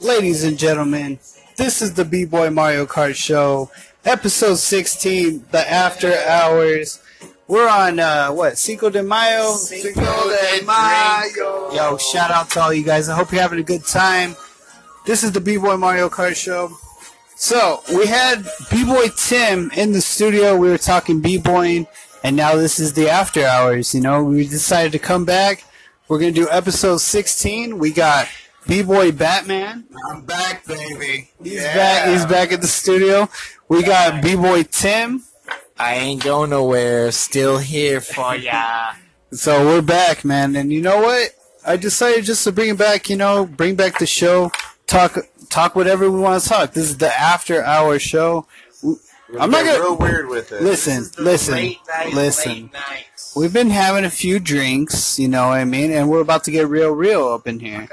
Ladies and gentlemen, this is the B-Boy Mario Kart Show, episode 16, the after hours. We're on, Cinco de Mayo? Cinco de Mayo. Yo, shout out to all you guys. I hope you're having a good time. This is the B-Boy Mario Kart Show. So, we had B-Boy Tim in the studio. We were talking B-Boying, and now this is the after hours. You know, we decided to come back. We're going to do episode 16. We got B-Boy Batman. I'm back, baby. He's back. He's back at the studio. We got B-Boy Tim. I ain't going nowhere. Still here for ya. So we're back, man. And you know what? I decided just to bring it back, you know, bring back the show. Talk whatever we want to talk. This is the after hour show. I'm not gonna real weird with it. Listen. We've been having a few drinks, you know what I mean, and we're about to get real up in here.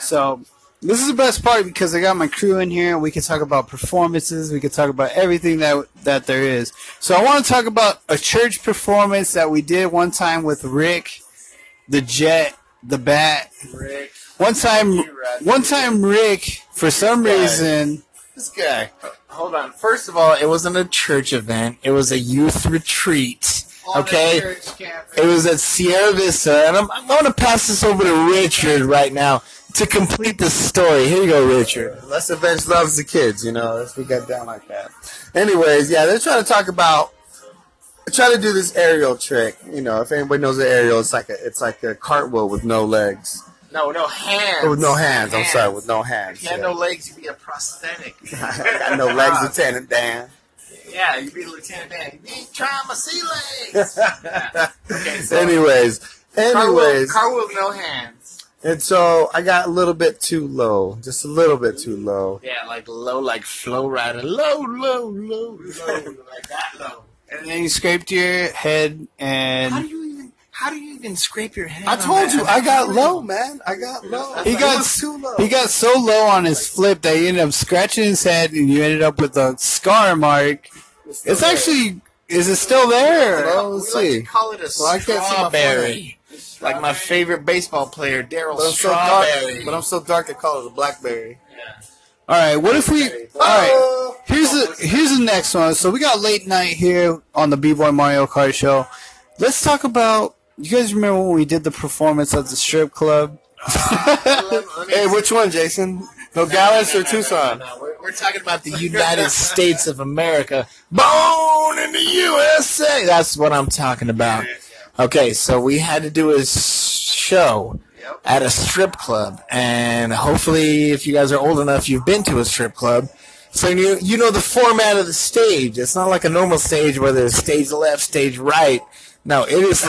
So this is the best part because I got my crew in here, and we can talk about performances, we can talk about everything that there is. So I want to talk about a church performance that we did one time with Rick, the Jet, the Bat. Rick. One time Rick, for some reason. This guy. Hold on. First of all, it wasn't a church event. It was a youth retreat. Okay? It was at Sierra Vista. And I'm going to pass this over to Richard right now to complete the story. Here you go, Richard. Les Avengers loves the kids, you know. We got down like that. Anyways, yeah, they're trying to talk about, trying to do this aerial trick. You know, if anybody knows the aerial, it's like a cartwheel with no legs. No hands. Oh, with no hands. I'm sorry, with no hands. If you had no legs, you'd be a prosthetic. I got no legs, Lieutenant Dan. Yeah, you'd be Lieutenant Dan. You ain't trying my sea legs. Yeah. Okay, so anyways. Cartwheel with no hands. And so I got a little bit too low. Just a little bit too low. Yeah, like low, like Flow Rider. Low, like that low. And then you scraped your head and... How do you even scrape your head? I told you, I got low, man. He got so low on his flip that he ended up scratching his head, and you ended up with a scar mark. It's actually, is it still there? Well, let's see. Like to call it a strawberry. Like my favorite baseball player, Daryl Strawberry. But I'm so dark, they call it a blackberry. Yeah. All right, what if we... All right, here's the next one. So we got late night here on the B-Boy Mario Kart Show. Let's talk about... You guys remember when we did the performance at the strip club? Hey, which one, Jason? Nogales or Tucson? No. We're talking about the United States of America. Born in the USA! That's what I'm talking about. Okay, so we had to do a show at a strip club. And hopefully, if you guys are old enough, you've been to a strip club. So you know the format of the stage. It's not like a normal stage where there's stage left, stage right. No, it is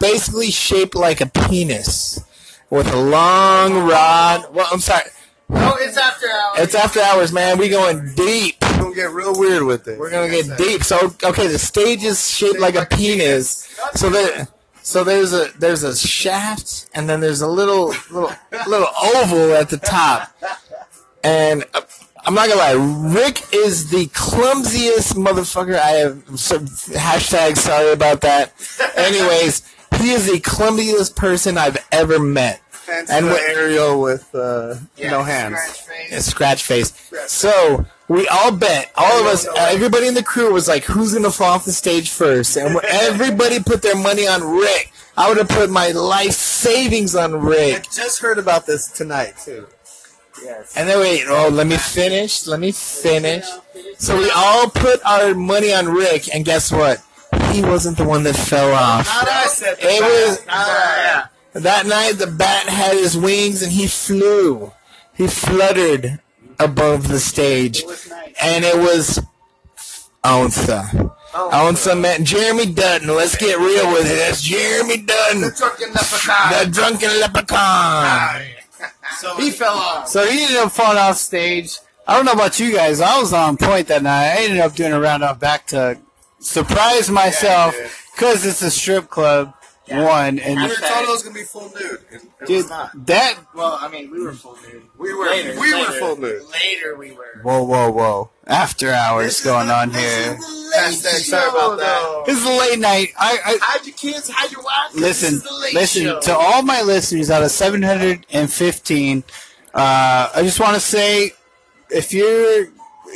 basically shaped like a penis with a long rod. Well, I'm sorry. No, it's after hours. It's after hours, man. We going deep. We're going to get real weird with it. We're going to get deep. So, okay, the stage is shaped like a penis. So there's a shaft, and then there's a little oval at the top. And I'm not going to lie, Rick is the clumsiest motherfucker I have. So, hashtag sorry about that. Anyways, he is the clumsiest person I've ever met. And with aerial with no hands. Scratch face. So we all bet, all of us, everybody in the crew was like, who's going to fall off the stage first? And everybody put their money on Rick. I would have put my life savings on Rick. I just heard about this tonight, too. Yes. And then let me finish. So we all put our money on Rick, and guess what? He wasn't the one that fell off. That night the bat had his wings, and he flew. He fluttered above the stage. It was nice. And it was Onsa. Onsa, man. Jeremy Dutton. Let's get real with it. That's Jeremy Dutton. The drunken leprechaun. So he fell off. So he ended up falling off stage. I don't know about you guys. I was on point that night. I ended up doing a roundoff back to surprise myself because it's a strip club. one. And we were told it was going to be full nude. It was not. That, well, I mean, we were full nude. We were full nude. Later we were. Whoa, whoa, whoa. After hours going on here. Sorry about that. This is the late night. Hide your kids, hide your wives. Listen, to all my listeners out of 715, I just want to say, if you're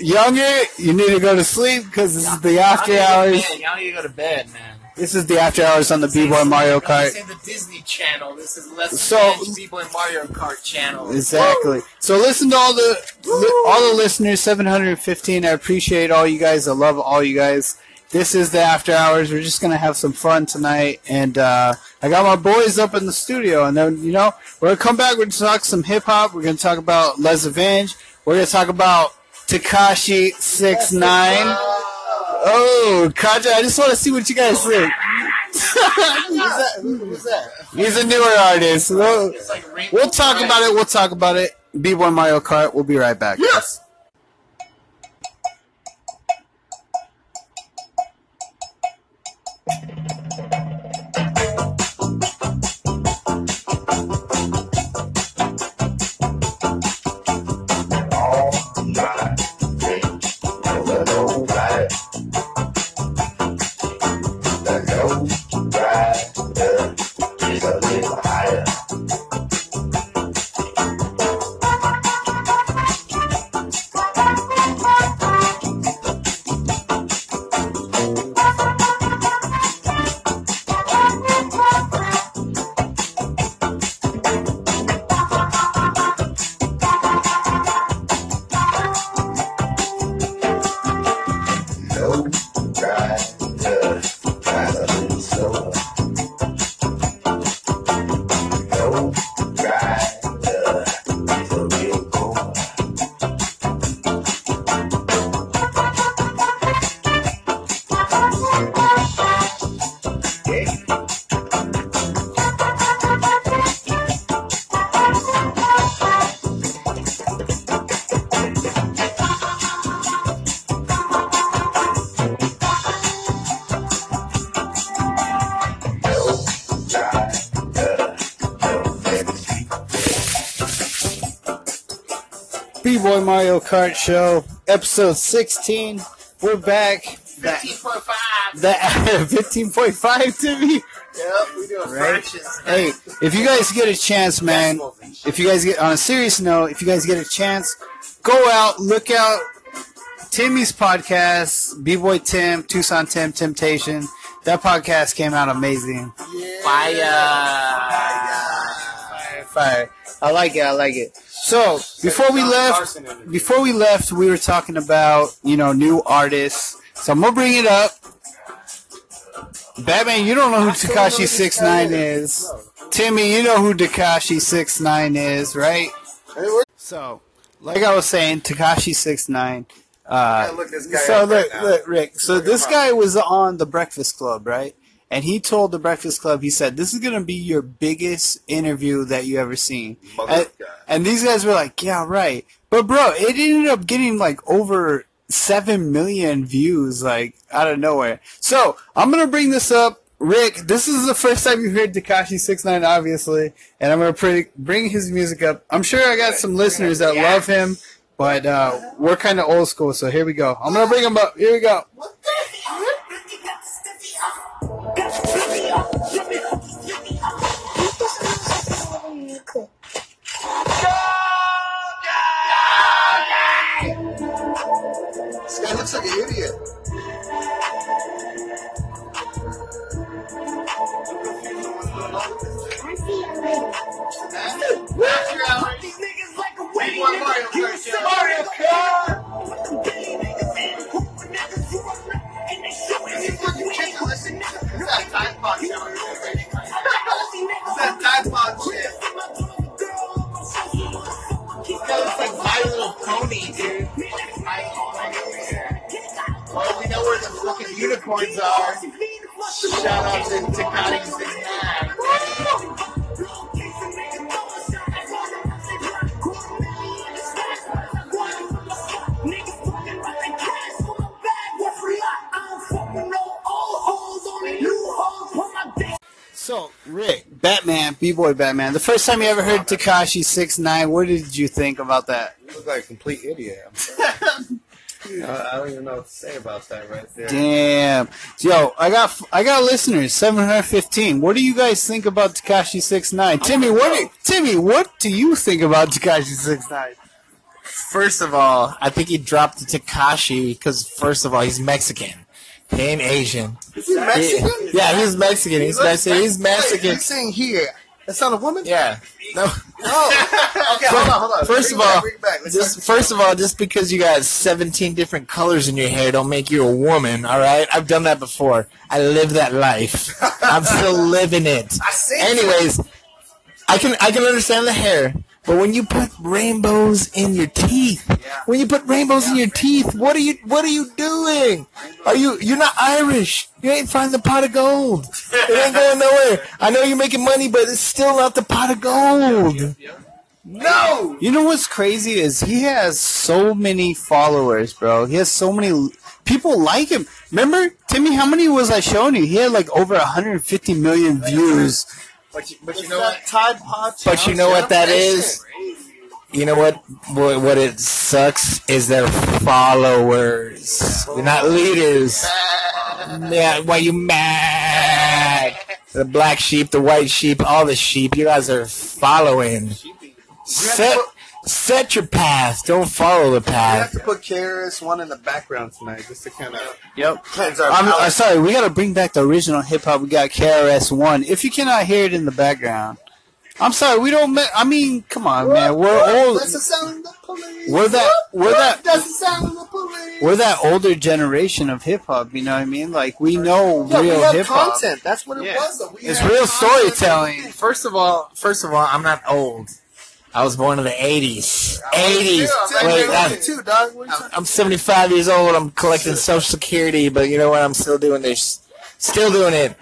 younger, you need to go to sleep because this is the after hours. Y'all need to go to bed, man. This is the after hours on the B-Boy Mario Kart. This is the Disney Channel. This is the B-Boy Mario Kart Channel. Exactly. Woo! So listen to all the listeners, 715. I appreciate all you guys. I love all you guys. This is the after hours. We're just gonna have some fun tonight, and I got my boys up in the studio. And then we're gonna come back. We're gonna talk some hip hop. We're gonna talk about Les Avengers. We're gonna talk about Tekashi 6ix9ine. Oh, Kaja, I just want to see what you guys think. Who's that? He's a newer artist. We'll talk about it. B-Boy Mario Kart. We'll be right back. Yes. B-Boy Mario Kart Show, episode 16. We're back. 15.5. 15.5, Timmy. Yep, we do fractions. Hey, if you guys get a chance, man, on a serious note, if you guys get a chance, go out, look out Timmy's podcast, B-Boy Tim, Tucson Tim, Temptation. That podcast came out amazing. Yeah. Fire. I like it. So before we left, we were talking about new artists. So I'm gonna bring it up. Batman, you don't know who Tekashi 6ix9ine is. Timmy, you know who Tekashi 6ix9ine is, right? So, like I was saying, Tekashi 6ix9ine. Look, Rick. So this guy was on the Breakfast Club, right? And he told the Breakfast Club, he said, this is going to be your biggest interview that you ever seen. And these guys were like, yeah, right. But, bro, it ended up getting, over 7 million views, out of nowhere. So, I'm going to bring this up. Rick, this is the first time you heard Tekashi 6ix9ine, obviously. And I'm going to bring his music up. I'm sure I got some listeners that love him. But we're kind of old school, so here we go. I'm going to bring him up. Here we go. What the hell? This guy looks like an idiot. These niggas like a wedding. And they show niggas. That Tide Pod shit. That looks like My Little Pony, dude. Well, we know where the fucking unicorns are. Shout out to Tekashi 6ix9ine. So, Rick, Batman, B-Boy Batman. The first time you ever heard Tekashi 6ix9ine, what did you think about that? You look like a complete idiot. I don't even know what to say about that right there. Damn. Yo, I got listeners, 715. What do you guys think about Tekashi 6ix9ine? Timmy, what do you think about Tekashi 6ix9ine? First of all, I think he dropped the Tekashi because, first of all, he's Mexican. He ain't Asian. Is he Mexican? Yeah, he's Mexican. He's Mexican. You're saying here. That's not a woman? Yeah. No. Oh. Okay, hold on. First of all, just because you got 17 different colors in your hair don't make you a woman, all right? I've done that before. I live that life. I'm still living it. I see. Anyways, I can understand the hair. But when you put rainbows in your teeth, what are you doing? You're not Irish. You ain't finding the pot of gold. It ain't going nowhere. I know you're making money, but it's still not the pot of gold. Yep. No. You know what's crazy is he has so many followers, bro. He has so many people like him. Remember, Timmy, how many was I showing you? He had like over 150 million views. But you know what that is? Crazy. You know what it sucks is their followers. They're not leaders. Yeah, why you mad? The black sheep, the white sheep, all the sheep. You guys are following. Set your path. Don't follow the path. We have to put KRS-One in the background tonight just to kind of cleanse our palate. I'm sorry. We got to bring back the original hip-hop. We got KRS-One. If you cannot hear it in the background, I'm sorry. We don't – I mean, come on, man. We're old. That's the sound of the police. We're that older generation of hip-hop. You know what I mean? Like, we know real hip-hop. Content. That's what it was. It's real storytelling. First of all, I'm not old. I was born in the 80s. I'm 75 years old. I'm collecting Social Security, but you know what? I'm still doing this. Still doing it.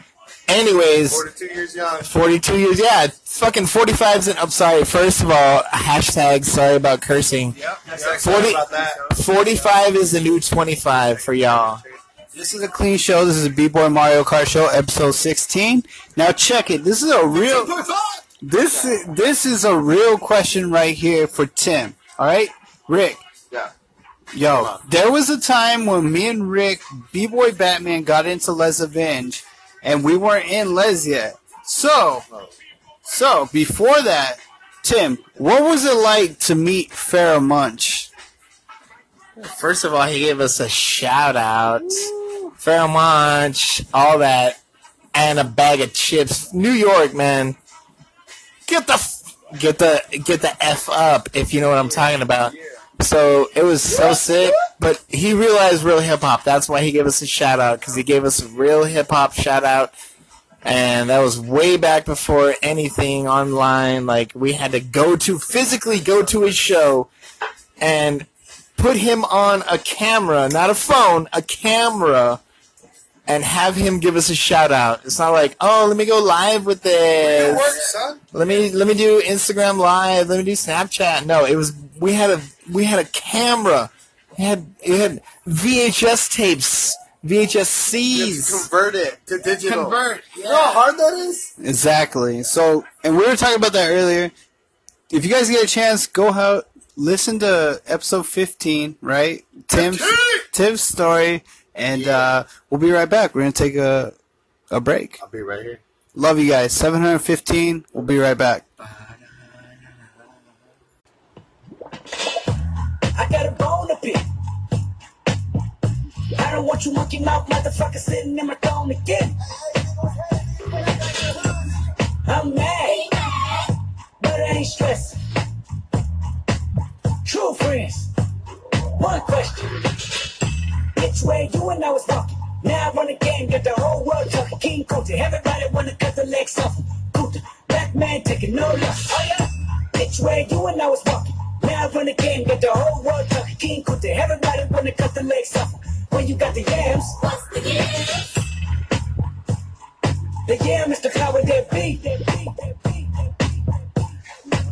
Anyways. 42 years young. 42 years, yeah. Fucking 45s and... I'm sorry. First of all, hashtag sorry about cursing. Yep. Sorry about that. 45 is the new 25 for y'all. This is a clean show. This is a B-Boy Mario Kart Show, episode 16. Now check it. This is a real... This is a real question right here for Tim. All right, Rick. Yeah. Yo, there was a time when me and Rick, B-Boy Batman, got into Les Avengers, and we weren't in Les yet. So before that, Tim, what was it like to meet Fara Munch? First of all, he gave us a shout out, Fara Munch, all that, and a bag of chips. New York, man. Get the F up, if you know what I'm talking about. So it was so sick, but he realized real hip hop. That's why he gave us a shout out, because he gave us a real hip hop shout out, and that was way back before anything online. Like, we had to physically go to his show and put him on a camera, not a phone, a camera. And have him give us a shout out. It's not like, oh, let me go live with this. Work, son. Let me do Instagram live. Let me do Snapchat. No, it was we had a camera. It had VHS tapes, VHSCs. Convert it to digital. Yeah. You know how hard that is? Exactly. So, and we were talking about that earlier. If you guys get a chance, go out, listen to episode 15. Right, Tim's story. And we'll be right back. We're going to take a break. I'll be right here. Love you guys. 715. We'll be right back. I got a bone up here. I don't want you monkey mouth motherfucker sitting in my throne again. I'm mad, but I ain't stressing. True friends. One question. Bitch, where you and I was talking. Now I run the game, got the whole world talking. King Kunta, everybody wanna cut the legs off. Kunta, black man taking no loss. Oh yeah. Bitch, where you and I was walking. Now I run the game, got the whole world talking. King Kunta, everybody wanna cut the legs off. When you got the yams, what's the yams? The yam is the flower that beat.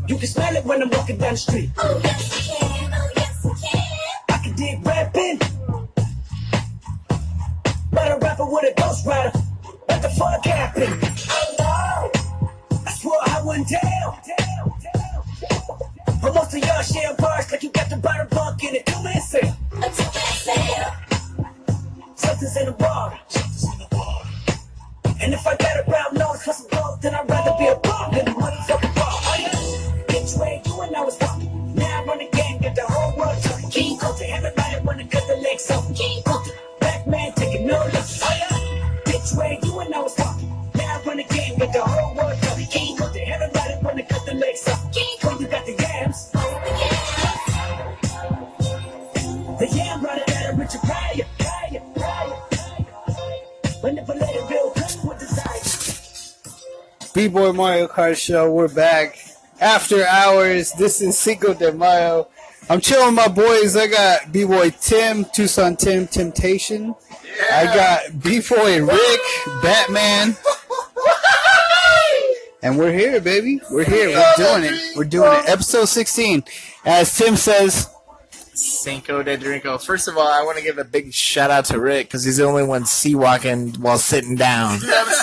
You can smell it when I'm walking down the street. Oh yes, I can. Oh yes, I can. I can dig rapping. But a rapper with a ghost rider. What the fuck happened? Oh no! world I went down. But most of y'all share bars like you got the bottom bunk in it. You missing a ticket. Something's in the water. And if I got a round nose, cause I'm broke, then I'd rather be a bum than a motherfucking ball. Bitch, where you and I was talking. Now I run the game, get the whole world talking. King culture, everybody wanna cut the legs off. King culture, Batman taking no less. Bitch, where you and I was talking. Now I run the game, get the whole world talking. King culture, everybody wanna cut the legs off. King culture, you got the yams. The yam brought it out of Richard Pryor. Whenever let it build. B-Boy Mario Kart Show, we're back. After hours, this is Cinco de Mayo. I'm chilling with my boys. I got B-Boy Tim, Tucson Tim, Temptation. Yeah. I got B-Boy Rick, Batman. And we're here, baby. We're here. We're doing it. We're doing it. Episode 16. As Tim says, Cinco de Drinko. First of all, I want to give a big shout out to Rick because he's the only one sea walking while sitting down. Yeah, I've been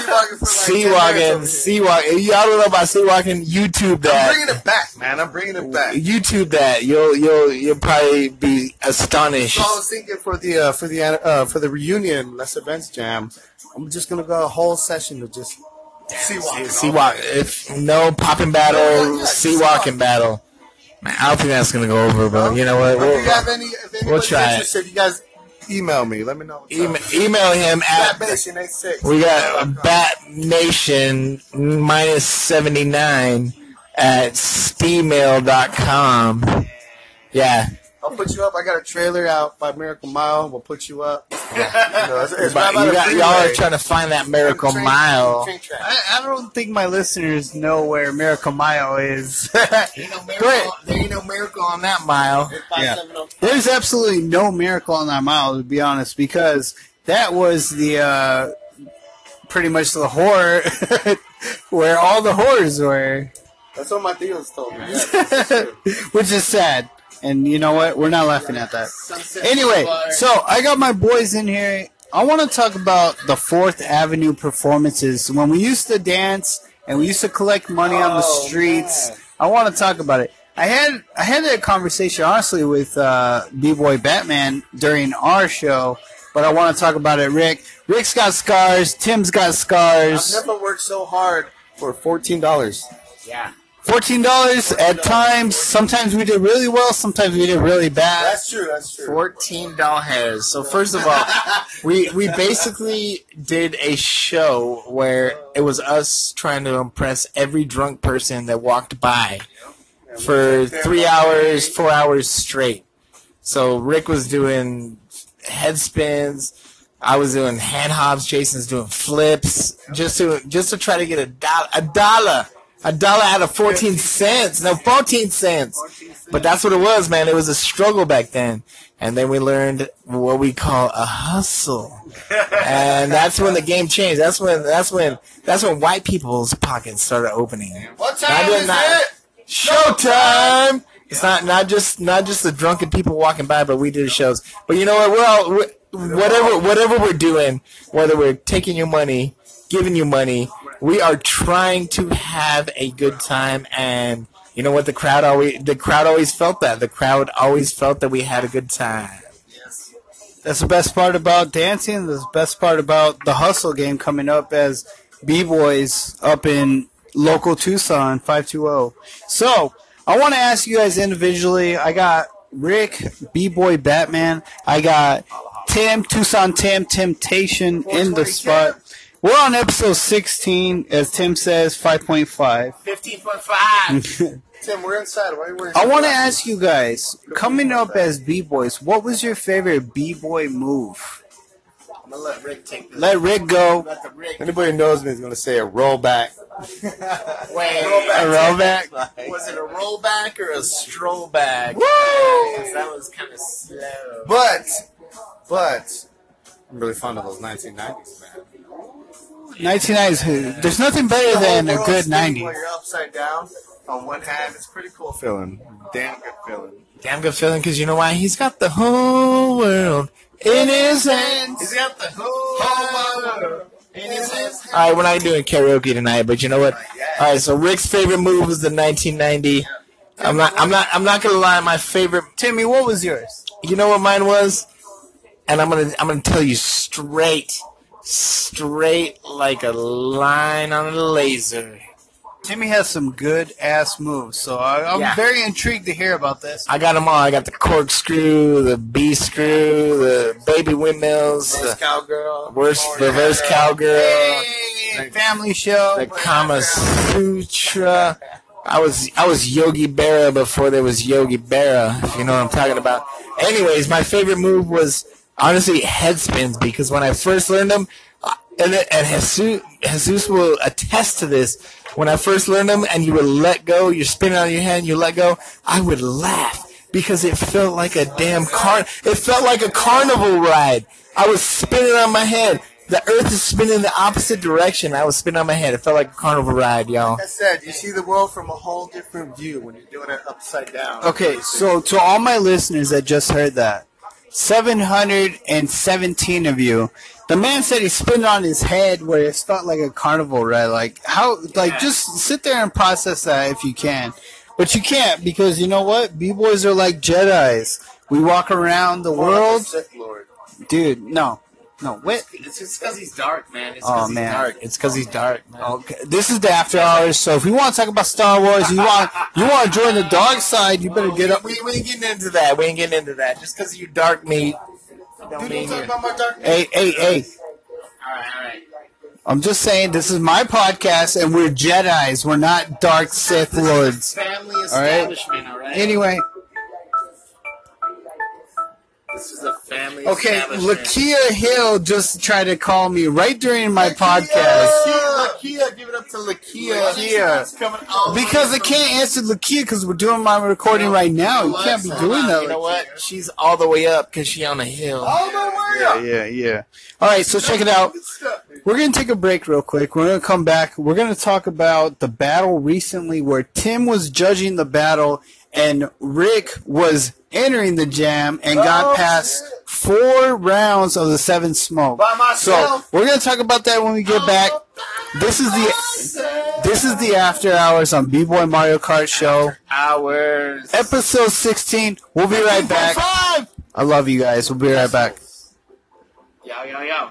sea walking for like sea walking. Y'all don't know about sea walking. YouTube that. I'm bringing it back, man. I'm bringing it back. YouTube that. You'll probably be astonished. I was thinking for the reunion Les Events Jam, I'm just gonna go a whole session of just sea walking. Sea walk. If no popping battle, yeah, sea walking battle. I don't think that's going to go over, but you know what? We'll try it. If you guys email me, let me know. Email him at BatNation86. We got BatNation -79 at steemail.com. Yeah. I'll put you up. I got a trailer out by Miracle Mile. We'll put you up. Y'all are trying to find that Miracle Mile. I don't think my listeners know where Miracle Mile is. There ain't no miracle on that mile. Yeah. There's absolutely no miracle on that mile, to be honest, because that was the pretty much the horror where all the horrors were. That's what my deals told me. Yeah, which is sad. And you know what? We're not laughing at that. Anyway, so I got my boys in here. I want to talk about the 4th Avenue performances. When we used to dance and we used to collect money on the streets, man. I want to talk about it. I had that conversation, honestly, with B-Boy Batman during our show, but I want to talk about it. Rick's got scars. Tim's got scars. I've never worked so hard for $14. Yeah. $14 at times. Sometimes we did really well. Sometimes we did really bad. That's true. That's true. $14. So first of all, we basically did a show where it was us trying to impress every drunk person that walked by for 3 hours, 4 hours straight. So Rick was doing head spins. I was doing hand hops. Jason's doing flips just to try to get a dollar. $1 out of 14 cents. No, 14 cents. But that's what it was, man. It was a struggle back then. And then we learned what we call a hustle. And that's when the game changed. That's when white people's pockets started opening. What time is it? Showtime! It's not just the drunken people walking by, but we do the shows. But you know what? Whatever we're doing, whether we're taking your money, giving you money, we are trying to have a good time, and you know what? The crowd always felt that. The crowd always felt that we had a good time. Yes. That's the best part about dancing. That's the best part about the hustle game coming up as B-Boys up in local Tucson, 520. So I want to ask you guys individually. I got Rick, B-Boy Batman. I got Tim, Tucson Tim, Temptation in the spot. We're on episode 16, as Tim says, 5.5. 15.5. Tim, we're inside. Why are you wearing glasses? I want to ask you guys, coming up as B-Boys, what was your favorite B-Boy move? I'm going to let Rick take this. Let Rick go. Anybody who knows me is going to say a rollback. Wait, a rollback? Was it a rollback or a strollback? Woo! Because that was kind of slow. But, I'm really fond of those 1990s, man. 1990s. There's nothing better than a good 90s. You're upside down on one hand. It's pretty cool feeling. Damn good feeling. Damn good feeling because you know why? He's got the whole world in his hands. He's got the whole world in his hands. All right, we're not doing karaoke tonight, but you know what? All right, so Rick's favorite move was the 1990. I'm not gonna lie. My favorite, Timmy. What was yours? You know what mine was, and I'm gonna tell you straight like a line on a laser. Timmy has some good ass moves, so I'm very intrigued to hear about this. I got them all. I got the corkscrew, the B screw, the baby windmills, reverse cowgirl, hey, family show, the Kama Sutra. I was Yogi Berra before there was Yogi Berra, if you know what I'm talking about. Anyways, my favorite move was honestly head spins, because when I first learned them, and Jesus will attest to this. When I first learned them and you would let go, you're spinning on your hand, you let go, I would laugh because it felt like a damn carnival ride. I was spinning on my head. The earth is spinning the opposite direction. I was spinning on my head. It felt like a carnival ride, y'all. Like I said, you see the world from a whole different view when you're doing it upside down. Okay, so to all my listeners that just heard that, 717 of you, the man said he spun on his head where it felt like a carnival ride. Like, how? Like, just sit there and process that if you can. But you can't, because you know what? B-boys are like Jedis. We walk around the world. Like a Sith Lord. Dude, no. What? It's just because he's dark, man. It's because he's dark, man. Okay. This is the after hours, so if you want to talk about Star Wars, you want to join the dark side, you better get up. We ain't getting into that. Just because you dark meat. Don't talk about my dark meat. Hey. All right. I'm just saying, this is my podcast, and we're Jedis. We're not dark Sith Lords. Family establishment, all right? Anyway. This is a family establishment. Lakia Hill just tried to call me right during my podcast. Lakia, give it up to Lakia. Because I can't answer Lakia because we're doing my recording right now. You can't be doing that. You know what? She's all the way up because she's on a hill. All the way up. Yeah. All right, so check it out. We're going to take a break real quick. We're going to come back. We're going to talk about the battle recently where Tim was judging the battle and Rick was entering the jam and got past 4 rounds of the 7 Smoke. By myself. So we're gonna talk about that when we get back. This is the after hours on B-Boy Mario Kart Show. Hours. Episode 16. We'll be right back. I love you guys. We'll be right back. Yo yo yo.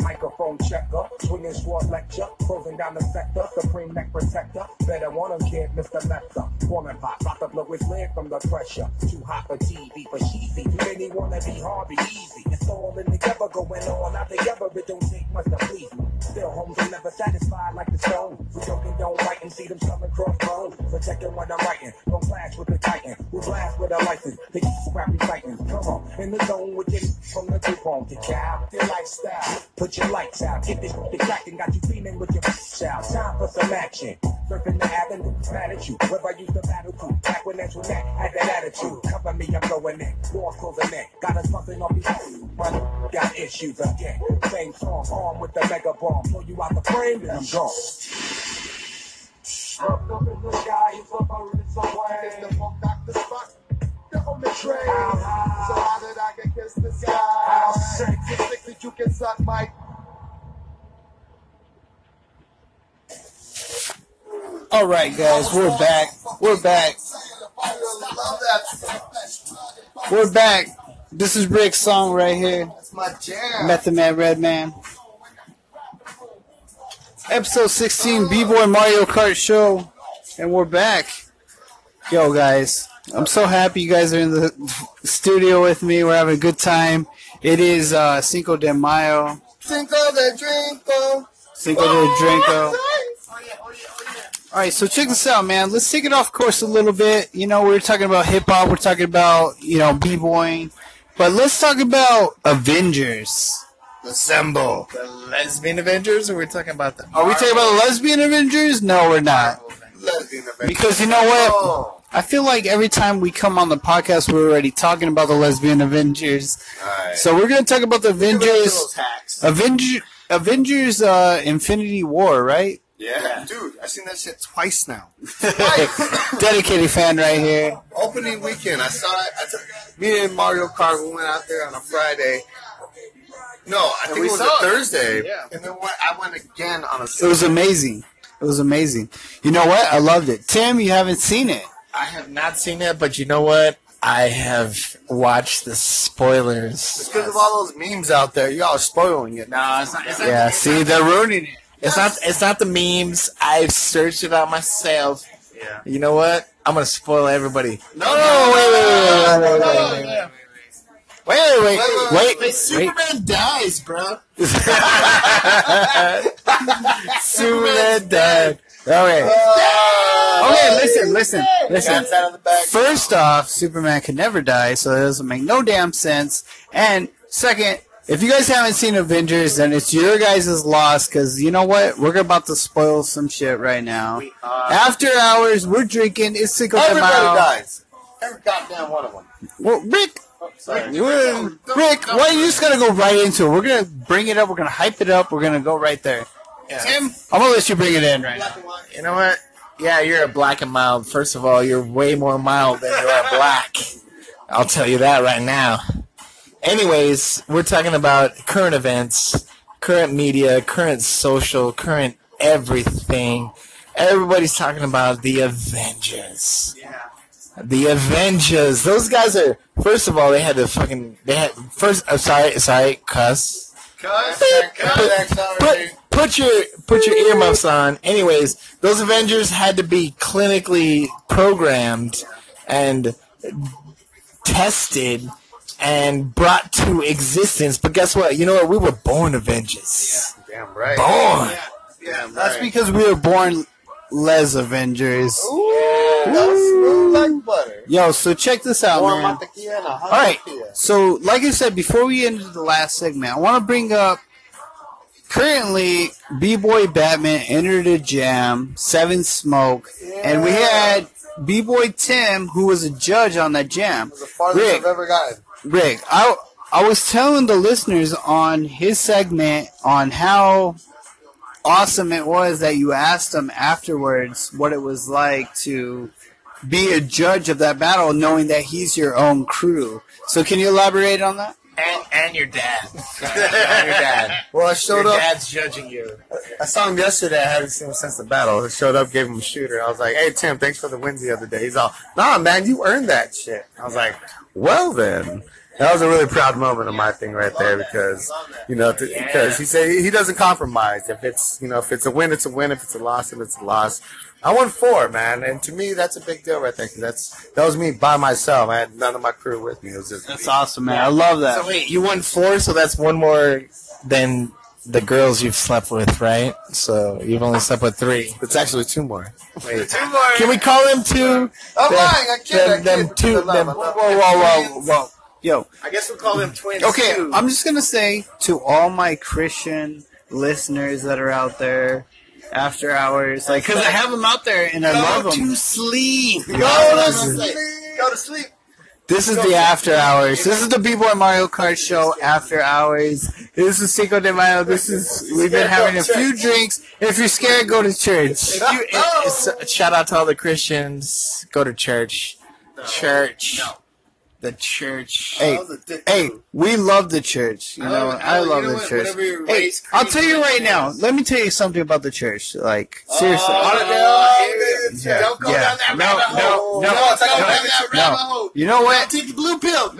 Microphone checker, swinging sword lecture, closing down the sector, supreme neck protector, better want him kid, Mr. Lecter, warming pot, rock the blow his leg from the pressure, too hot for TV, but cheesy, too many wanna be hard, be easy, it's all in together, going all out together, it don't take much to please me, still homes are never satisfied like the stone, we joking, don't write and see them coming crossbones, protecting what I'm writing, don't clash with the titan, we blast with a license, they keep scrappy titans, come on, in the zone with it, from the group home to cap, their lifestyle, put your lights out, get this shit cracking, got you feeling with your child. Time for some action. Surfing the avenue, mad at you. Whether I use the battle crew, back when that's with that, had that attitude. Cover me, I'm going in. Walls closing in. Got us bumping off these but got issues again. Same song, armed with the mega bomb. Pull you out the frame, and I'm gone. Up in the sky, he's up out of his way. It's the fuck, Dr. Spock. On the train, so how did I get kissed this guy? How sick that you can suck my. All right, guys, we're back. We're back. This is Rick's song right here. That's my jam. Method Man, Red Man. Episode 16, B-Boy Mario Kart Show, and we're back. Yo, guys. I'm so happy you guys are in the studio with me. We're having a good time. It is Cinco de Mayo. Cinco de Drinko. All right, so check this out, man. Let's take it off course a little bit. You know, we're talking about hip-hop. We're talking about, you know, b-boying. But let's talk about Avengers. Assemble. The lesbian Avengers, or we're talking about the... Are we talking about lesbian Avengers? No, we're not. Lesbian Avengers. Because you know what? I feel like every time we come on the podcast, we're already talking about the lesbian Avengers. Right. So we're going to talk about the Avengers Infinity War, right? Yeah. Dude, I've seen that shit twice now. Twice! Dedicated fan right here. Opening weekend, I saw it. Me and Mario Kart, we went out there on a Friday. No, I think it was a Thursday. Yeah. And then I went again on a Sunday. It was amazing. It was amazing. You know what? I loved it. Tim, you haven't seen it. I have not seen it, but you know what? I have watched the spoilers. It's because of all those memes out there. Y'all are spoiling it. No, it's not. Yeah, see, they're ruining it. It's not the memes. I've searched it out myself. Yeah. You know what? I'm going to spoil everybody. No, wait. Superman dies, bro. Superman died. Okay. Okay, listen. First off, Superman could never die, so it doesn't make no damn sense. And second, if you guys haven't seen Avengers, then it's your guys' loss, because you know what? We're about to spoil some shit right now. After hours, we're drinking. It's Cinco de Mayo. Everybody dies. Every goddamn one of them. Well, Rick. Oh, sorry. Rick, why are you just going to go right into it? We're going to bring it up. We're going to hype it up. We're going to go right there. Yeah. Tim, I'm going to let you bring it in right now. You know what? Yeah, you're a black and mild. First of all, you're way more mild than you are black. I'll tell you that right now. Anyways, we're talking about current events, current media, current social, current everything. Everybody's talking about the Avengers. Yeah. The Avengers. Those guys are, first of all, cuss. Put your earmuffs on. Anyways, those Avengers had to be clinically programmed and tested and brought to existence. But guess what? You know what? We were born Avengers. Yeah. Damn right. Born. Yeah. Damn right. That's because we were born Les Avengers. Ooh. Yeah, that was smooth like butter. Yo, so check this out, man. All right. So, like I said, before we end the last segment, I want to bring up, currently, B-Boy Batman entered a jam, Seven Smoke, and we had B-Boy Tim, who was a judge on that jam. It was the farthest I've ever gotten. Rick, I was telling the listeners on his segment on how awesome it was that you asked him afterwards what it was like to be a judge of that battle, knowing that he's your own crew. So can you elaborate on that? And your dad. Well, I showed up. Your dad's judging you. I saw him yesterday. I haven't seen him since the battle. I showed up, gave him a shooter. I was like, hey, Tim, thanks for the win the other day. He's all, nah, man, you earned that shit. I was like, well, then. That was a really proud moment of my thing right there because, you know, because he said he doesn't compromise. If it's, you know, if it's a win, it's a win. If it's a loss, then it's a loss. I won 4, man, and to me that's a big deal right there. Cause that was me by myself. I had none of my crew with me. It was just awesome, man. I love that. So wait, you won 4, so that's one more than the girls you've slept with, right? So you've only slept with 3. It's actually 2 more. Wait, 2 more. Can we call them 2? I'm lying. I can't. Them 2. Whoa. Yo. I guess we'll call them twins. Okay, too. I'm just gonna say to all my Christian listeners that are out there. After hours, like, because I have them out there and I love them. Go to sleep. This is the after hours. This is the B-Boy Mario Kart Show after hours. This is Cinco de Mayo. We've been having a few drinks. If you're scared, go to church. Shout out to all the Christians. Go to church. The church. Hey, we love the church. You know, I love the church. Hey, I'll tell you right now. Let me tell you something about the church. Like, seriously. Don't go down that rabbit hole. No. You know what? Don't take the blue pill.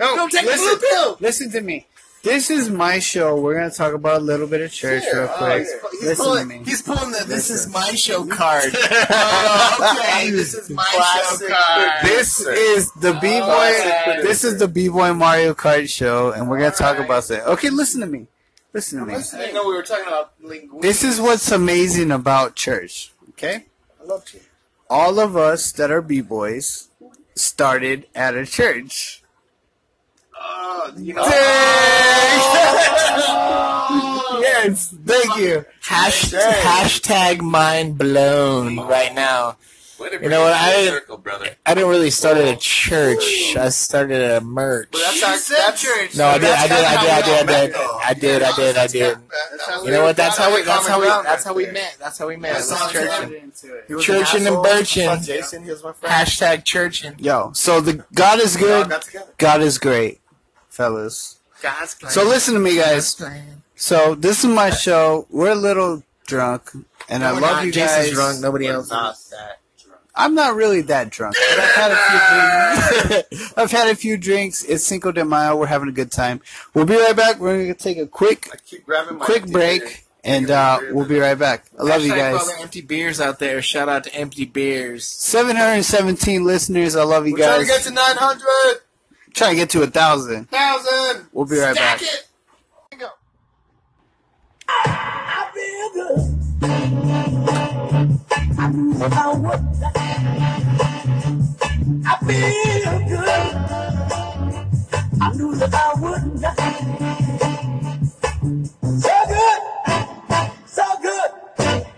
Listen to me. This is my show. We're going to talk about a little bit of church real quick. Listen to me. He's pulling the this is my show card. Okay. This is my show card. This is the B-Boy Mario Kart Show, and we're going to talk about that. Okay, listen to me. I know we were talking about linguistics. This is what's amazing about church, okay? I love church. All of us that are B-Boys started at a church. Yes, thank you. Hashtag mind blown right now. You know what? I didn't really start at a church. I started at a merch. Well, that's church. No, I did. You know what? That's how we met. That's how we met. Churchin' and birchin'. Jason, he was my friend. Hashtag churchin'. Yo, so the God is good. God is great, fellas. God's plan. So listen to me, guys. So this is my show. We're a little drunk, and I love you guys. Jason's drunk. Nobody else is. I'm not really that drunk, but I've had a few drinks. I've had a few drinks. It's Cinco de Mayo. We're having a good time. We'll be right back. We're going to take a quick break, and we'll be right back. I love you guys. All the empty beers out there. Shout out to Empty Beers. 717 listeners. I love you guys. Trying to get to 900. Trying to get to 1,000. 1,000. We'll be right back. Stack it. Here we go. I feel good. I knew that I wouldn't. So good, so good.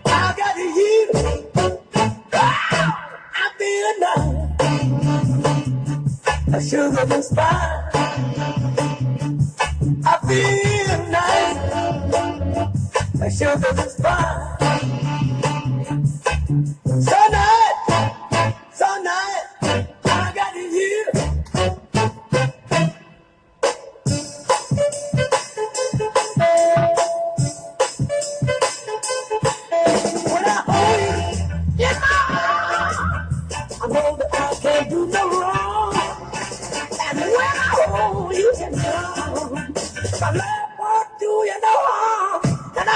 I got to hear it. I feel nice. A sugar and spice. I feel nice. A sugar and spice. So nice, I got it here. When I hold you in my arms, I know that I can't do no wrong. And when I hold you in my arms, my love won't do you no harm. And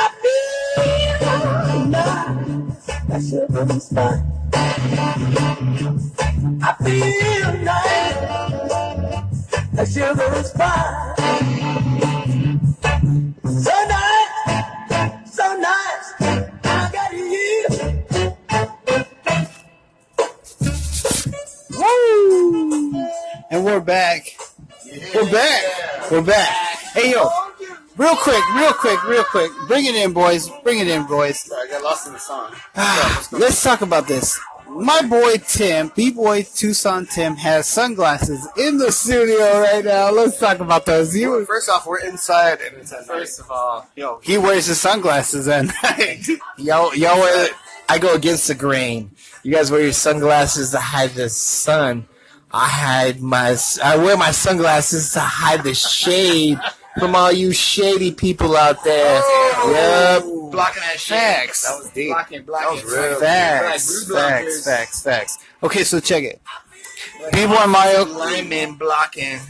I feel nice, I should have been stuck. I feel nice, the sugar is fine. So nice, I got you. Woo! And we're back. We're back. Hey yo, real quick. Bring it in, boys. Sorry, I got lost in the song. Let's talk about this. My boy Tim, B-Boy Tucson Tim, has sunglasses in the studio right now. Let's talk about those. First off, we're inside, and it's at night. First of all, yo, he wears his sunglasses at night. y'all wear. I go against the grain. You guys wear your sunglasses to hide the sun. I wear my sunglasses to hide the shade from all you shady people out there. Oh, yep. Blocking that shit. Facts. That was deep. Blocking. That was real. Facts. Okay, so check it. Like B-Boy Mario. Lineman blocking.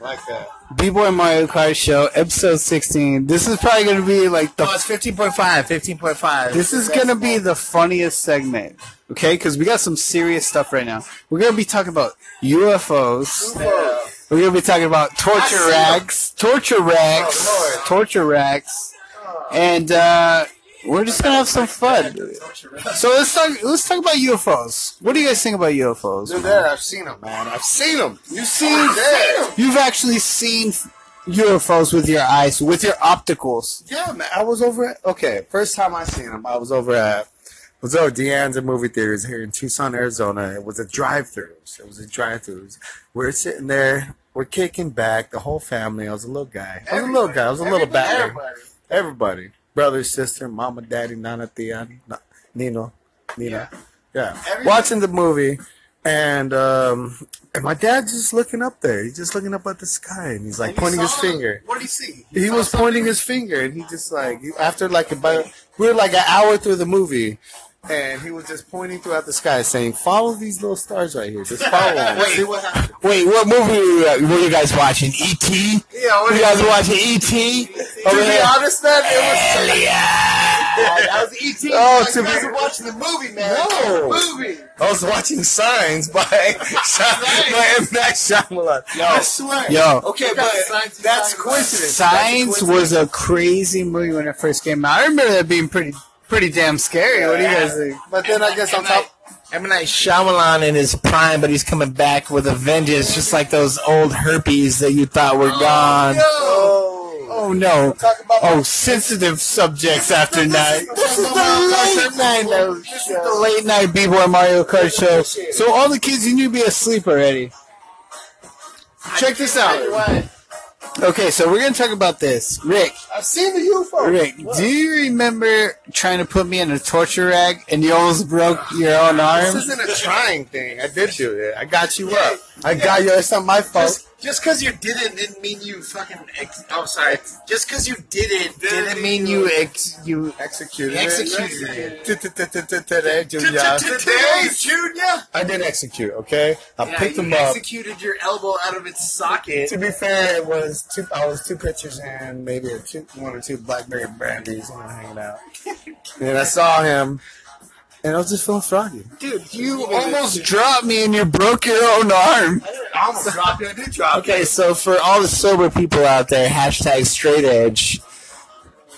Like that. B-Boy Mario Kart Show, episode 16. This is probably going to be like the... Oh, it's 15.5. This is going to be the funniest segment, okay? Because we got some serious stuff right now. We're going to be talking about UFOs. Yeah. We're going to be talking about torture racks. And we're just gonna have some fun. So let's talk about UFOs. What do you guys think about UFOs? They're there. I've seen them, man. You've seen them. You've actually seen UFOs with your eyes, with your opticals. Yeah, man. I was over at first time I seen them, I was over at Deanne's movie theaters here in Tucson, Arizona. It was a drive-through. We're sitting there. We're kicking back. The whole family. I was a little guy. I was a little batter. Everybody, brother, sister, mama, daddy, nana, tia, Nino. Yeah. Watching the movie, and my dad just looking up there. He's just looking up at the sky, and he's like pointing his finger. What did he see? He was pointing his finger, and he just like after like about we were like an hour through the movie. And he was just pointing throughout the sky, saying, "Follow these little stars right here. Just follow them." Wait, what movie were you guys watching? E.T.? Yeah, you guys were watching E.T.? To be honest, man, it was... that was E.T. Oh, you guys were watching the movie, man. No. I was watching Signs by M. Night Shyamalan. Yo. I swear. Yo. Okay, but that's coincidence. Signs was a crazy movie when it first came out. I remember that being pretty damn scary. Yeah, what do you guys think? But then I guess on top, M. Night Shyamalan in his prime, but he's coming back with a vengeance, just like those old herpes that you thought were gone. Oh no! Oh, sensitive subjects after night. This is the late night. This is the late night B-Boy Mario Kart Show. So all the kids, you need to be asleep already. Check this out. Okay, so we're gonna talk about this, Rick. I've seen the UFO. Rick, what? Do you remember trying to put me in a torture rag and you almost broke your own arm? This isn't a trying thing. I did do it. I got you up. I got you. It's not my fault. Just because you did it didn't mean you fucking. Sorry. Just because you did it didn't mean you executed. Executed. Today, Junior. Today, Junior. I did execute. Okay, I picked him up. Executed your elbow out of its socket. To be fair, it was. I was two pitchers and maybe one or two blackberry brandies and I'm hanging out. And I saw him, and I was just feeling froggy. Dude, you almost dropped me and you broke your own arm. I almost dropped you. I did drop you. Okay, so for all the sober people out there, hashtag straight edge,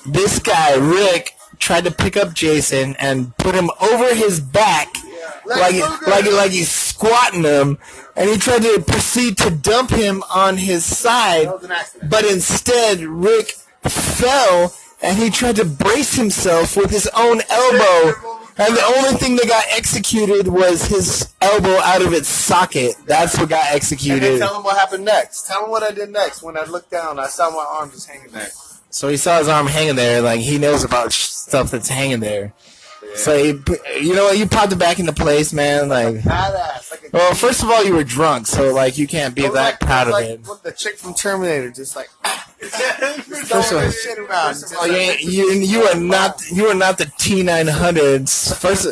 this guy, Rick, tried to pick up Jason and put him over his back like he's squatting him. And he tried to proceed to dump him on his side, but instead Rick fell and he tried to brace himself with his own elbow. And the only thing that got executed was his elbow out of its socket. That's what got executed. And tell him what happened next. Tell him what I did next. When I looked down, I saw my arm just hanging there. So he saw his arm hanging there, like he knows about stuff that's hanging there. So, you know what? You popped it back into place, man. Like, badass. Like well, first of all, you were drunk, so, like, you can't be that proud of it. Look, the chick from Terminator just, like, you are not the T-900s. First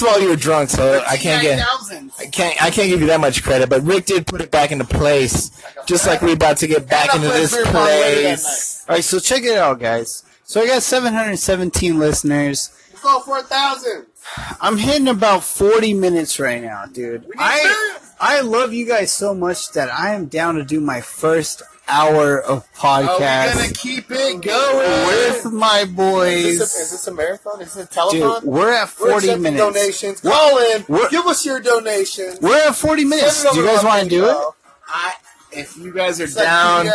of all, you were drunk, so I can't give you that much credit, but Rick did put it back into place, just like we're about to get back into this place. All right, so check it out, guys. So I got 717 listeners. Go for 1,000. I'm hitting about 40 minutes right now, dude. I love you guys so much that I am down to do my first hour of podcast. We're gonna keep it going with my boys. Is this a marathon? Is this a telethon? Dude, we're at 40 minutes. Donations. Call in. Give us your donations. We're at 40 minutes. Do you guys want to do it? If you guys are down,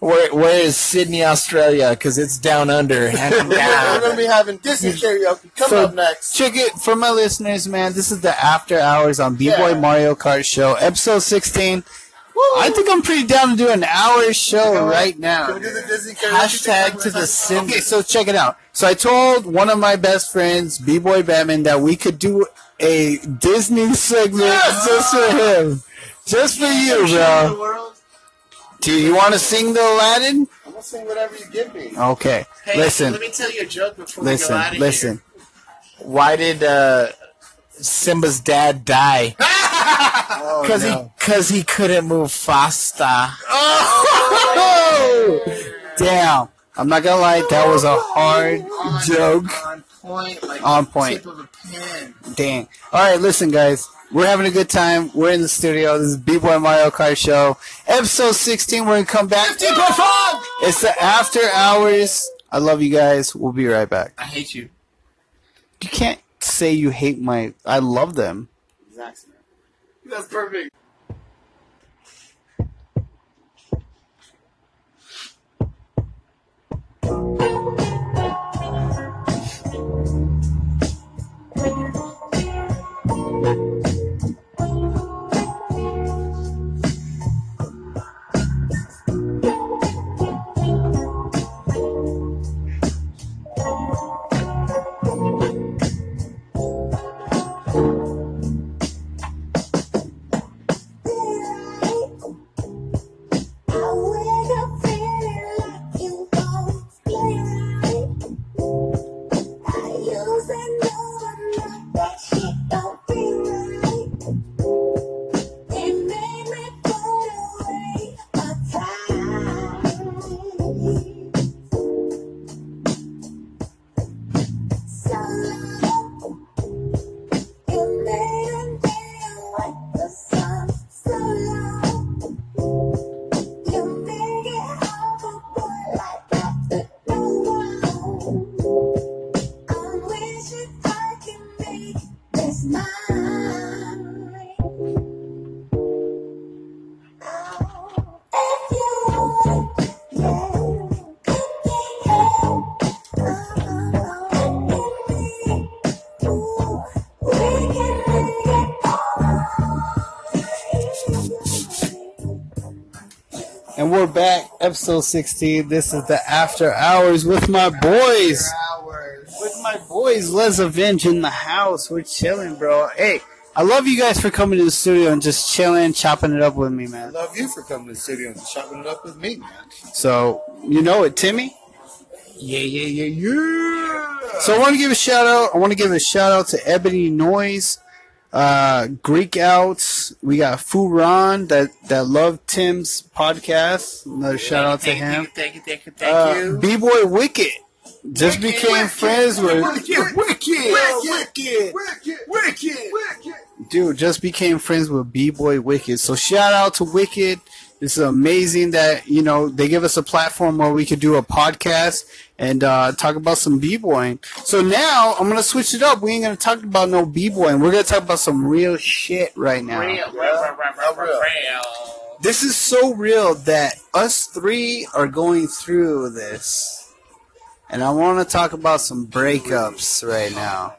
where is Sydney, Australia? Because it's down under. And we're going to be having Disney karaoke up next. Check it for my listeners, man. This is the After Hours on B-Boy Mario Kart Show, episode 16. Woo! I think I'm pretty down to do an hour show right now. Can we do the Disney karaoke? Hashtag to the Sydney. Okay, so check it out. So I told one of my best friends, B-Boy Batman, that we could do a Disney segment just for him. Just for you, bro. Do you want to sing the Aladdin? I'm going to sing whatever you give me. Okay. Hey, listen. Let me tell you a joke before we go out of here. Why did Simba's dad die? Because he couldn't move faster. Oh! Damn. I'm not going to lie. That was a hard joke. On point. Like on point. Tip of a pen. Dang. All right. Listen, guys. We're having a good time. We're in the studio. This is B-Boy Mario Kart Show. Episode 16. We're going to come back. It's the After Hours. I love you guys. We'll be right back. I hate you. You can't say you hate my... I love them. Exactly. That's perfect. And we're back, episode 16. This is the After Hours with my boys. Les Avengers in the house. We're chilling, bro. Hey, I love you guys for coming to the studio and just chilling, chopping it up with me, man. I love you for coming to the studio and chopping it up with me, man. So, you know it, Timmy? Yeah. So I want to give a shout out. I want to give a shout out to Ebony Noise, Greek Outs. We got Furan that loved Tim's podcast. Another shout out to him. Thank you. B-Boy Wicked just became friends with. Wicked. Dude just became friends with B-Boy Wicked. So shout out to Wicked. It's amazing that, you know, they give us a platform where we could do a podcast and talk about some b-boying. So now I'm going to switch it up. We ain't going to talk about no b-boying. We're going to talk about some real shit right now. Real. This is so real that us three are going through this. And I want to talk about some breakups right now.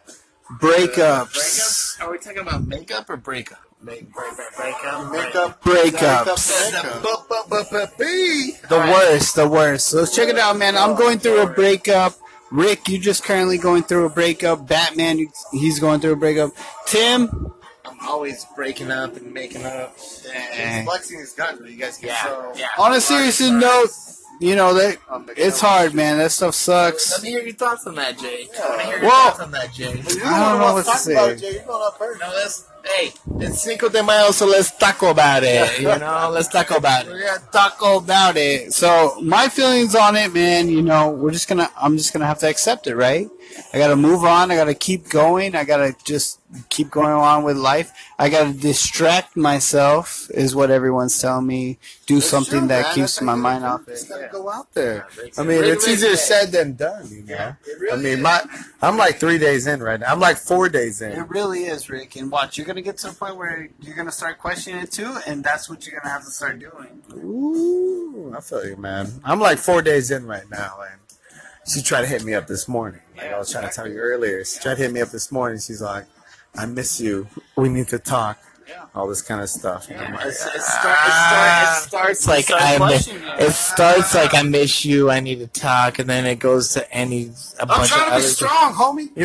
Breakups. Are we talking about makeup or breakup? Breakups. The worst. So check it out, man. I'm going through a breakup. Rick, you just currently going through a breakup. Batman, he's going through a breakup. Tim, I'm always breaking up and making up. Flexing his gun, but you guys can show. Yeah. On a serious note, you know that it's hard, man. That stuff sucks. Let me hear your thoughts on that, Jay. I don't know what to say. You're going up first. No, hey, it's Cinco de Mayo, so let's talk about it. You know, let's talk about it. We're going to talk about it. So, my feelings on it, man, you know, I'm just going to have to accept it, right? I got to move on. I got to keep going. I got to just keep going on with life. I got to distract myself, is what everyone's telling me. Do something that keeps my mind off it. Got to go out there. I mean, it's easier said than done, you know? Yeah, it really is. I'm like 3 days in right now. I'm like 4 days in. It really is, Rick. And watch, you're going to get to a point where you're going to start questioning it too, and that's what you're going to have to start doing. Ooh, I feel you, man. I'm like 4 days in right now, and she tried to hit me up this morning. Like I was trying to tell you earlier. She tried to hit me up this morning. She's like, I miss you. We need to talk. Yeah. All this kind of stuff. Yeah. Like, it starts like I miss you. I need to talk, and then it goes to a bunch of other things. I'm trying to be strong, homie. You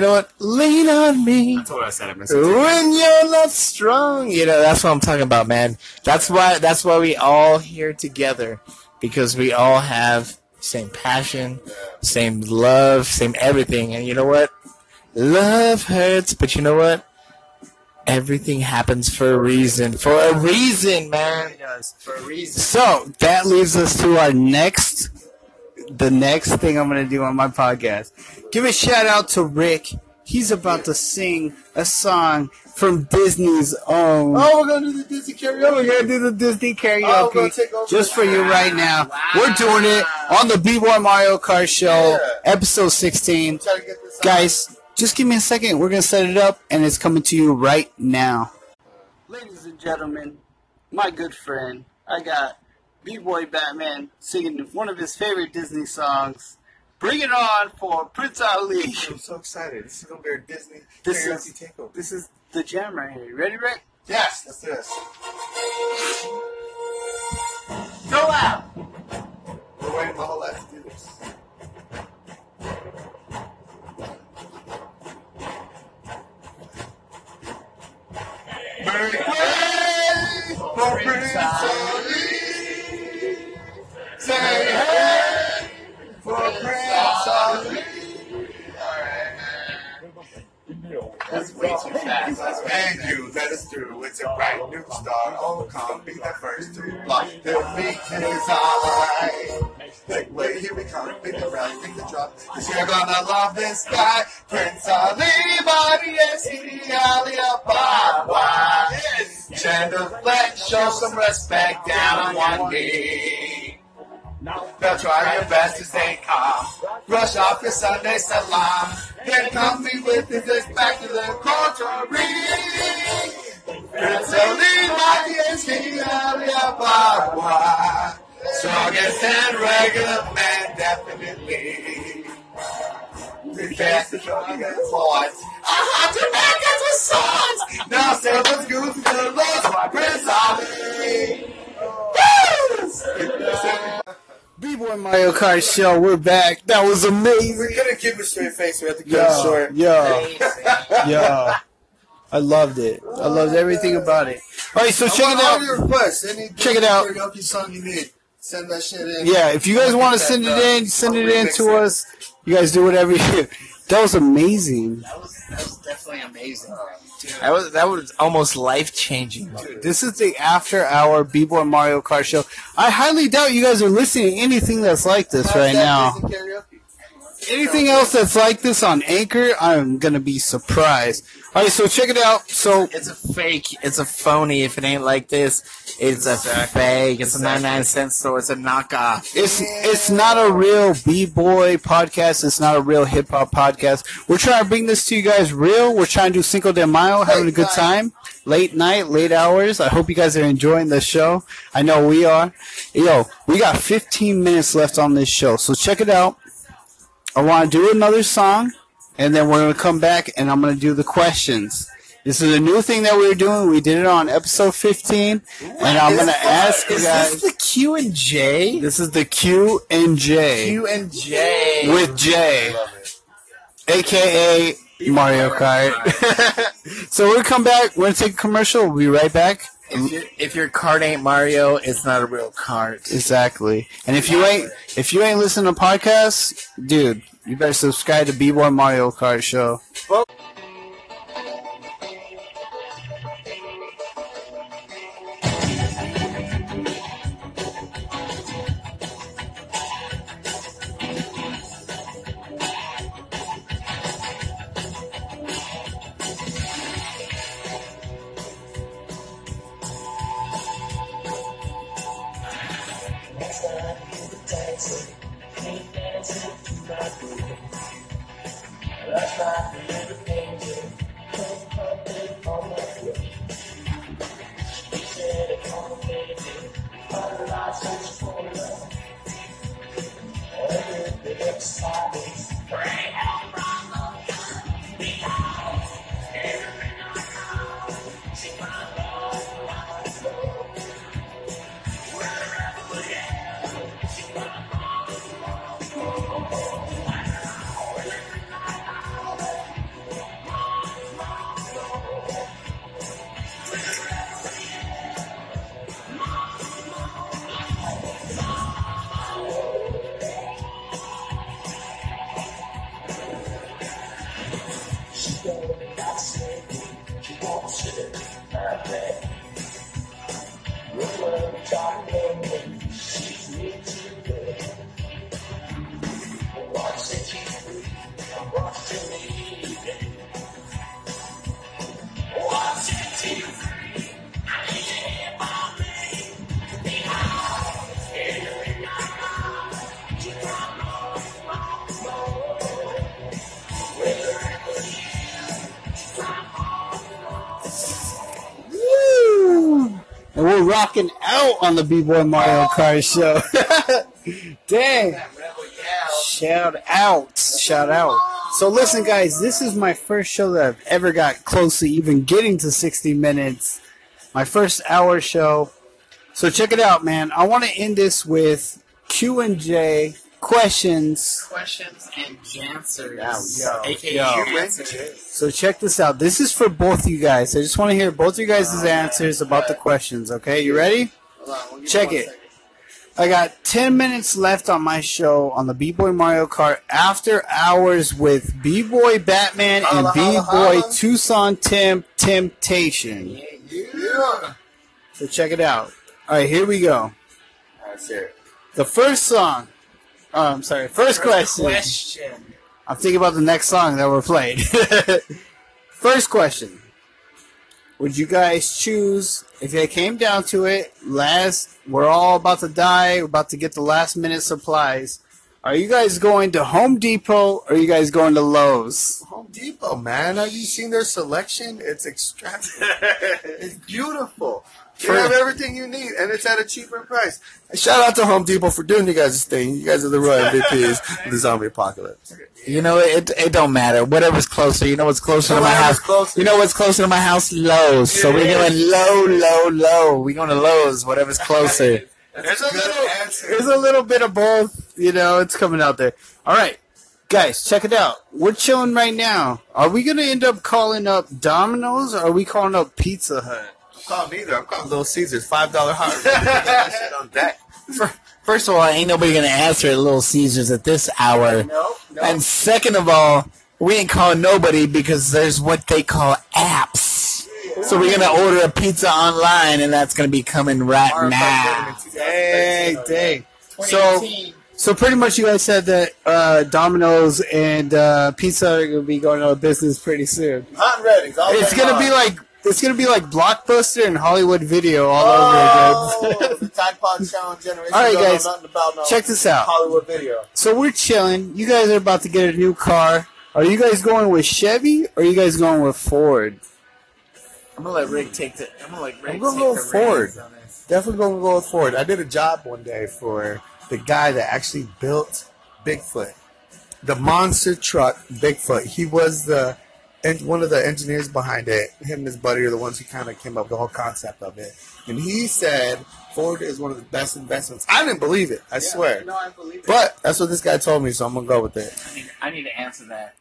know what? Lean on me. That's what I said. When you're not strong, you know that's what I'm talking about, man. That's why we all here together, because we all have same passion, same love, same everything. And you know what? Love hurts, but you know what? Everything happens for a reason. For a reason, man. For a reason. So that leads us to our next thing I'm gonna do on my podcast. Give a shout out to Rick. He's about to sing a song from Disney's own. Oh, we're gonna do the Disney karaoke. Oh, we're gonna take over just for you right now. Wow. We're doing it on the B-Boy Mario Kart Show, episode 16. Guys. Just give me a second. We're going to set it up, and it's coming to you right now. Ladies and gentlemen, my good friend, I got B-Boy Batman singing one of his favorite Disney songs. Bring it on for Prince Ali. I'm so excited. This is going to be our Disney takeover. This is the jam right here. You ready, Rick? Yes, let's do this. Go out. We're waiting my whole life to do this. Break way for Prince Ali. Say hey for Prince Ali. That's way too fast. And you let us through. It's a bright new star. Oh, come be the first to block. The beat is alright. Like, wait, here we come. Pick the round, pick the drop. Cause you're gonna love this guy. Prince Ali, body, S.E.D. Ali, Ababa. Gender flat, show some respect down on one knee. Now try your best to stay calm. Brush off your Sunday salam. Get comfy with this back to the culture ring. Prince Ali, body, S.E.D. Ali, Ababa. Strongest and regular man, definitely. The best of the horns. Aha, the backers with swords. Now, seven's good for the Lord's. Prince Ali. Woo! B-Boy Mario Kart Show, we're back. That was amazing. We're going to keep a straight face. We have to keep it short. Yeah. I loved it. I loved everything about it. All right, so check it out. Check it out. Send that shit in. Yeah, if you guys want to send it in, send it in to us. You guys do whatever you do. That was amazing. That was definitely amazing. Dude. That was almost life-changing. Dude, this is the after-hour B-Boy Mario Kart Show. I highly doubt you guys are listening to anything that's like this right now. Anything else that's like this on Anchor, I'm going to be surprised. All right, so check it out. So it's a fake. It's a phony if it ain't like this. It's a fake. It's a 99-cent store. It's a knockoff. It's not a real B-Boy podcast. It's not a real hip-hop podcast. We're trying to bring this to you guys real. We're trying to do Cinco de Mayo, having a good time. Late night, late hours. I hope you guys are enjoying the show. I know we are. Yo, we got 15 minutes left on this show, so check it out. I want to do another song, and then we're going to come back, and I'm going to do the questions. This is a new thing that we're doing. We did it on episode 15, and I'm going to ask you guys. Is this the Q&J? This is the Q&J. Q&J. With J. A.K.A. Mario Kart. So we're going to come back. We're going to take a commercial. We'll be right back. If your cart ain't Mario, it's not a real cart. Exactly. And if you ain't listening to podcasts, dude, you better subscribe to B-Boy Mario Kart Show. Well, rocking out on the B-Boy Mario Kart Show. Dang. Shout out. So listen, guys, this is my first show that I've ever got close to even getting to 60 minutes. My first hour show. So check it out, man. I want to end this with Q&J questions. Questions and answers. So check this out. This is for both you guys. I just want to hear both you guys' answers about the questions, okay? You ready? Check it. I got 10 minutes left on my show on the B-Boy Mario Kart After Hours with B-Boy Batman and B-Boy Tucson Tim Temptation. Yeah. So check it out. All right, here we go. That's it. The first song. Oh, I'm sorry. First question. I'm thinking about the next song that we're playing. First question. Would you guys choose, if it came down to it, we're all about to die, we're about to get the last minute supplies. Are you guys going to Home Depot or are you guys going to Lowe's? Home Depot, man. Have you seen their selection? It's extravagant. It's beautiful. You have everything you need, and it's at a cheaper price. And shout out to Home Depot for doing you guys' thing. You guys are the royal MVPs of the zombie apocalypse. You know, it don't matter. Whatever's closer. You know what's closer to my house? You know what's closer to my house? Lowe's. So we're going low, low, low. We're going to Lowe's, whatever's closer. There's a little bit of both, you know, it's coming out there. All right, guys, check it out. We're chilling right now. Are we going to end up calling up Domino's or are we calling up Pizza Hut? I'm calling neither. I'm calling Little Caesars. $5 hot. That shit on deck. First of all, ain't nobody going to answer at Little Caesars at this hour. No. And second of all, we ain't calling nobody because there's what they call apps. So we're going to order a pizza online, and that's going to be coming right now. Dang. So pretty much you guys said that Domino's and Pizza are going to be going out of business pretty soon. I'm ready. It's going to be like... It's going to be like Blockbuster and Hollywood Video all over again. The Tide Pod Challenge generation. All right, guys. Check this out. Hollywood Video. So we're chilling. You guys are about to get a new car. Are you guys going with Chevy or are you guys going with Ford? I'm going to let Rick take the... I'm going to go with Ford. Definitely going to go with Ford. I did a job one day for the guy that actually built Bigfoot. The monster truck Bigfoot. He was the... And one of the engineers behind it, him and his buddy are the ones who kind of came up with the whole concept of it. And he said Ford is one of the best investments. I didn't believe it, I swear. No, I believe it. But that's what this guy told me, so I'm going to go with it. I need to answer that.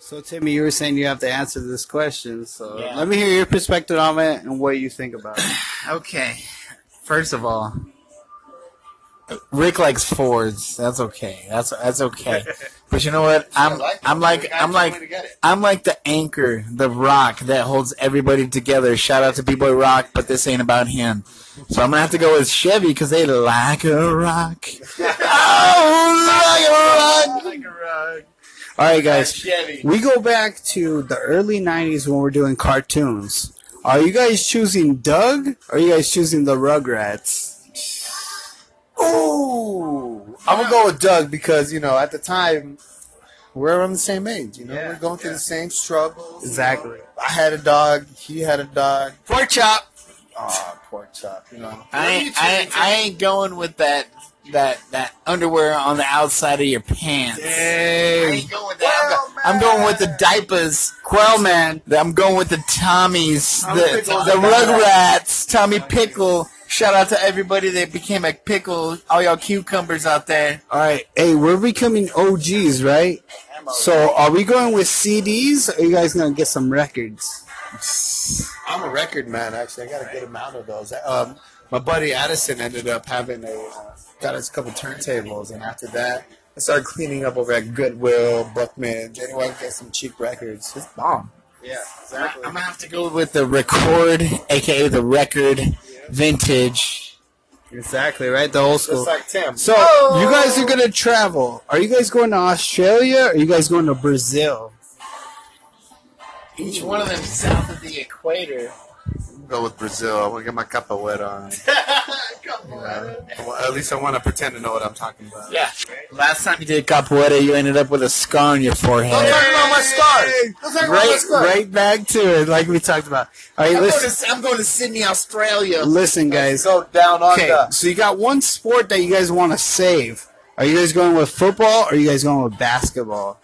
So, Timmy, you were saying you have to answer this question. So yeah. Let me hear your perspective on it and what you think about it. Okay. First of all, Rick likes Fords. That's okay. That's okay. But you know what? I'm like the anchor, the rock that holds everybody together. Shout out to B-Boy Rock, but this ain't about him. So I'm gonna have to go with Chevy because they like a rock. Oh, like a rock. All right, guys. We go back to the early '90s when we're doing cartoons. Are you guys choosing Doug? Or are you guys choosing the Rugrats? Ooh, I'm going to go with Doug because, you know, at the time, we're around the same age, you know? Yeah, we're going through the same struggles. Exactly. You know? I had a dog. He had a dog. Pork chop. Oh, pork chop, you know. I ain't going with that underwear on the outside of your pants. Dang. I ain't going with that. I'm going with the diapers. Quell Man. I'm going with the Tommies. The Rugrats. Tommy Pickle. Shout out to everybody that became a pickle. All y'all cucumbers out there. All right. Hey, we're becoming OGs, right? So are we going with CDs or are you guys going to get some records? I'm a record man, actually. I got a good amount of those. My buddy Addison ended up having got us a couple turntables. And after that, I started cleaning up over at Goodwill, Buckman. Anyway, I get some cheap records. It's bomb. Yeah, exactly. I'm going to have to go with the record, a.k.a. the record. Vintage. Exactly, right? The old school. Just like Tim. So, you guys are going to travel. Are you guys going to Australia or are you guys going to Brazil? Each one of them south of the equator. I'm going to go with Brazil. I want to get my capoeira on. Well, at least I want to pretend to know what I'm talking about. Yeah. Last time you did capoeira, you ended up with a scar on your forehead. Don't talk about my scars. Right back to it, like we talked about. All right, I'm going to Sydney, Australia. Listen, guys. Let's go down under. Okay, so you got one sport that you guys want to save. Are you guys going with football or are you guys going with basketball?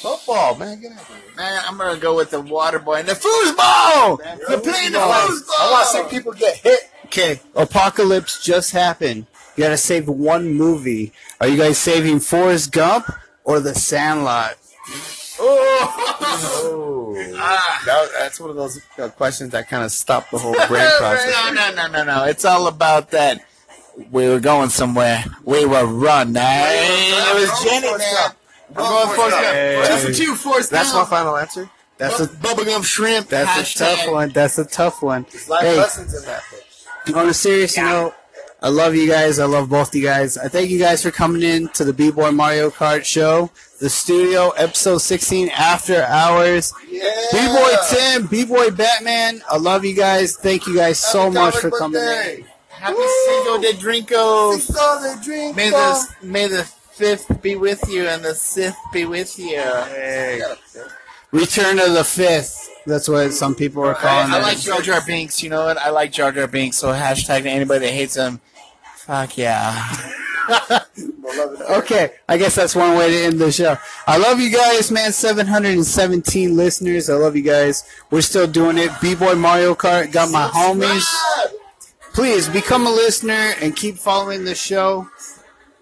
Football, man. Get out of here. Man, I'm going to go with the water boy and the foosball. They're playing the foosball. I want to see people get hit. Okay, apocalypse just happened. You gotta save one movie. Are you guys saving Forrest Gump or The Sandlot? That's one of those questions that kind of stopped the whole brain process. No. It's all about that. We were going somewhere. We were running. It was Jenny. I'm going Forrest Gump. Two, Forrest Gump. That's my final answer. That's a bubblegum shrimp. That's a tough one. There's life lessons in that. On a serious note, I love you guys. I love both you guys. I thank you guys for coming in to the B-Boy Mario Kart Show, the studio, episode 16, After Hours. Yeah. B-Boy Tim, B-Boy Batman, I love you guys. Thank you guys so much for coming in. Happy Cinco de Drinko. May the 5th be with you and the 6th be with you. Hey. Return of the 5th. That's what some people are calling it. I like Jar Jar Binks. You know what? I like Jar Jar Binks, so hashtag to anybody that hates him, fuck yeah. Okay, I guess that's one way to end the show. I love you guys, man. 717 listeners. I love you guys. We're still doing it. B-Boy Mario Kart. Got my homies. Please become a listener and keep following the show.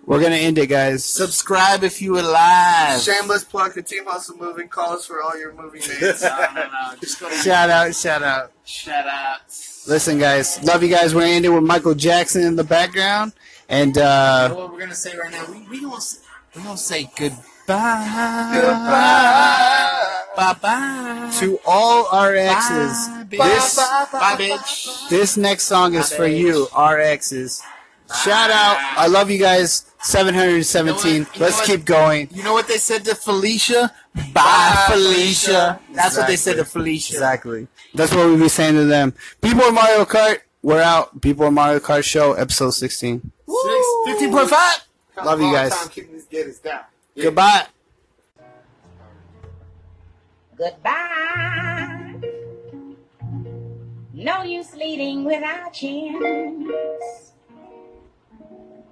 We're going to end it, guys. Subscribe if you alive. Shameless plug to Team Hustle Moving. Call us for all your movie needs. No. Just go shout out. Listen, guys. Love you guys. We're going to end it with Michael Jackson in the background. And, you know what we're going to say right now? We're going to say goodbye. Goodbye. Bye-bye. To all our exes. Bye, bitch. This next song is for you, our exes. Shout out. I love you guys. 717. Let's keep going. You know what they said to Felicia? Bye, Felicia. That's exactly what they said to Felicia. Exactly. That's what we'll be saying to them. B-Boy Mario Kart. We're out. B-Boy Mario Kart Show, episode 16. 15.5. Love you guys. Time, yeah. Goodbye. No use leading with our chins.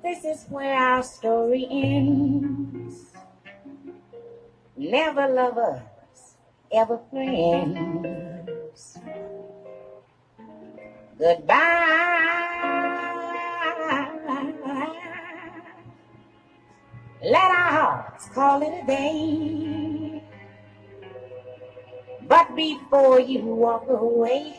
This is where our story ends. Never lovers, ever friends. Goodbye. Let our hearts call it a day. But before you walk away,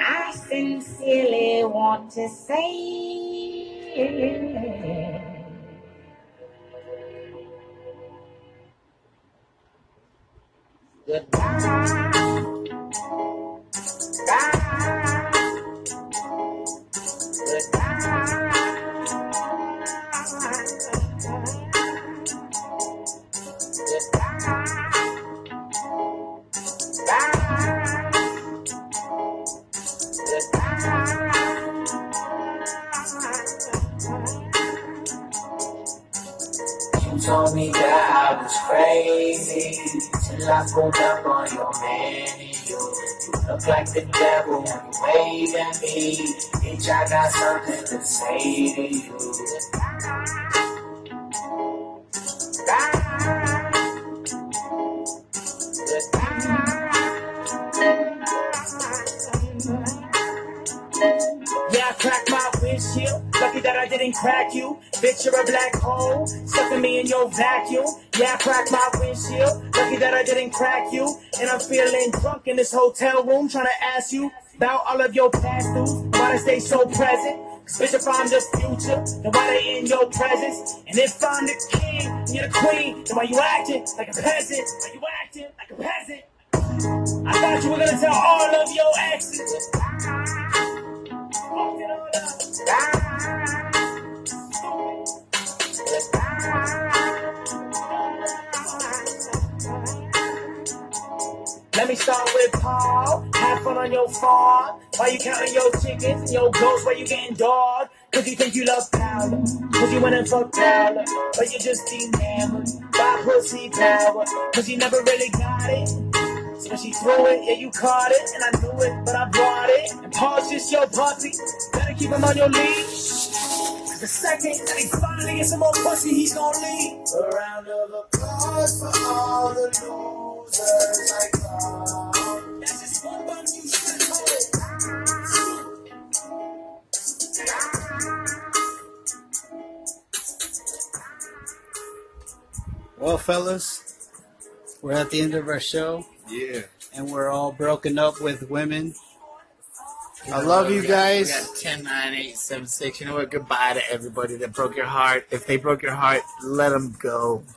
I sincerely want to say goodbye. Bye. Told me that I was crazy till I pulled up on your menu. You look like the devil when you wave at me. Bitch, I got something to say to you. Goodbye. Yeah, I cracked my windshield. Lucky that I didn't crack you. Bitch, you're a black hole, sucking me in your vacuum. Yeah, I cracked my windshield. Lucky that I didn't crack you. And I'm feeling drunk in this hotel room, trying to ask you about all of your past dues. Why they stay so present? Cause bitch, if I'm the future, then why they in your presence? And if I'm the king, and you're the queen, then why you acting like a peasant? Why you acting like a peasant? I thought you were gonna tell all of your exes. Fucked it all up. Let me start with Paul. Have fun on your farm. While you counting your chickens and your goats, while you getting dog. Cause you think you love power. Cause you went and fucked power. But you just enamored by pussy power. Cause you never really got it. So when she threw it, yeah, you caught it. And I knew it, but I brought it. And Paul's just your puppy. Better keep him on your leash. The second that he finally gets some more pussy, he's gonna leave. A round of applause for all the losers I call. That's just one button you should hold it. Well, fellas, we're at the end of our show. Yeah. And we're all broken up with women. I love you guys. We got 10, 9, 8, 7, 6. You know what? Goodbye to everybody that broke your heart. If they broke your heart, let them go.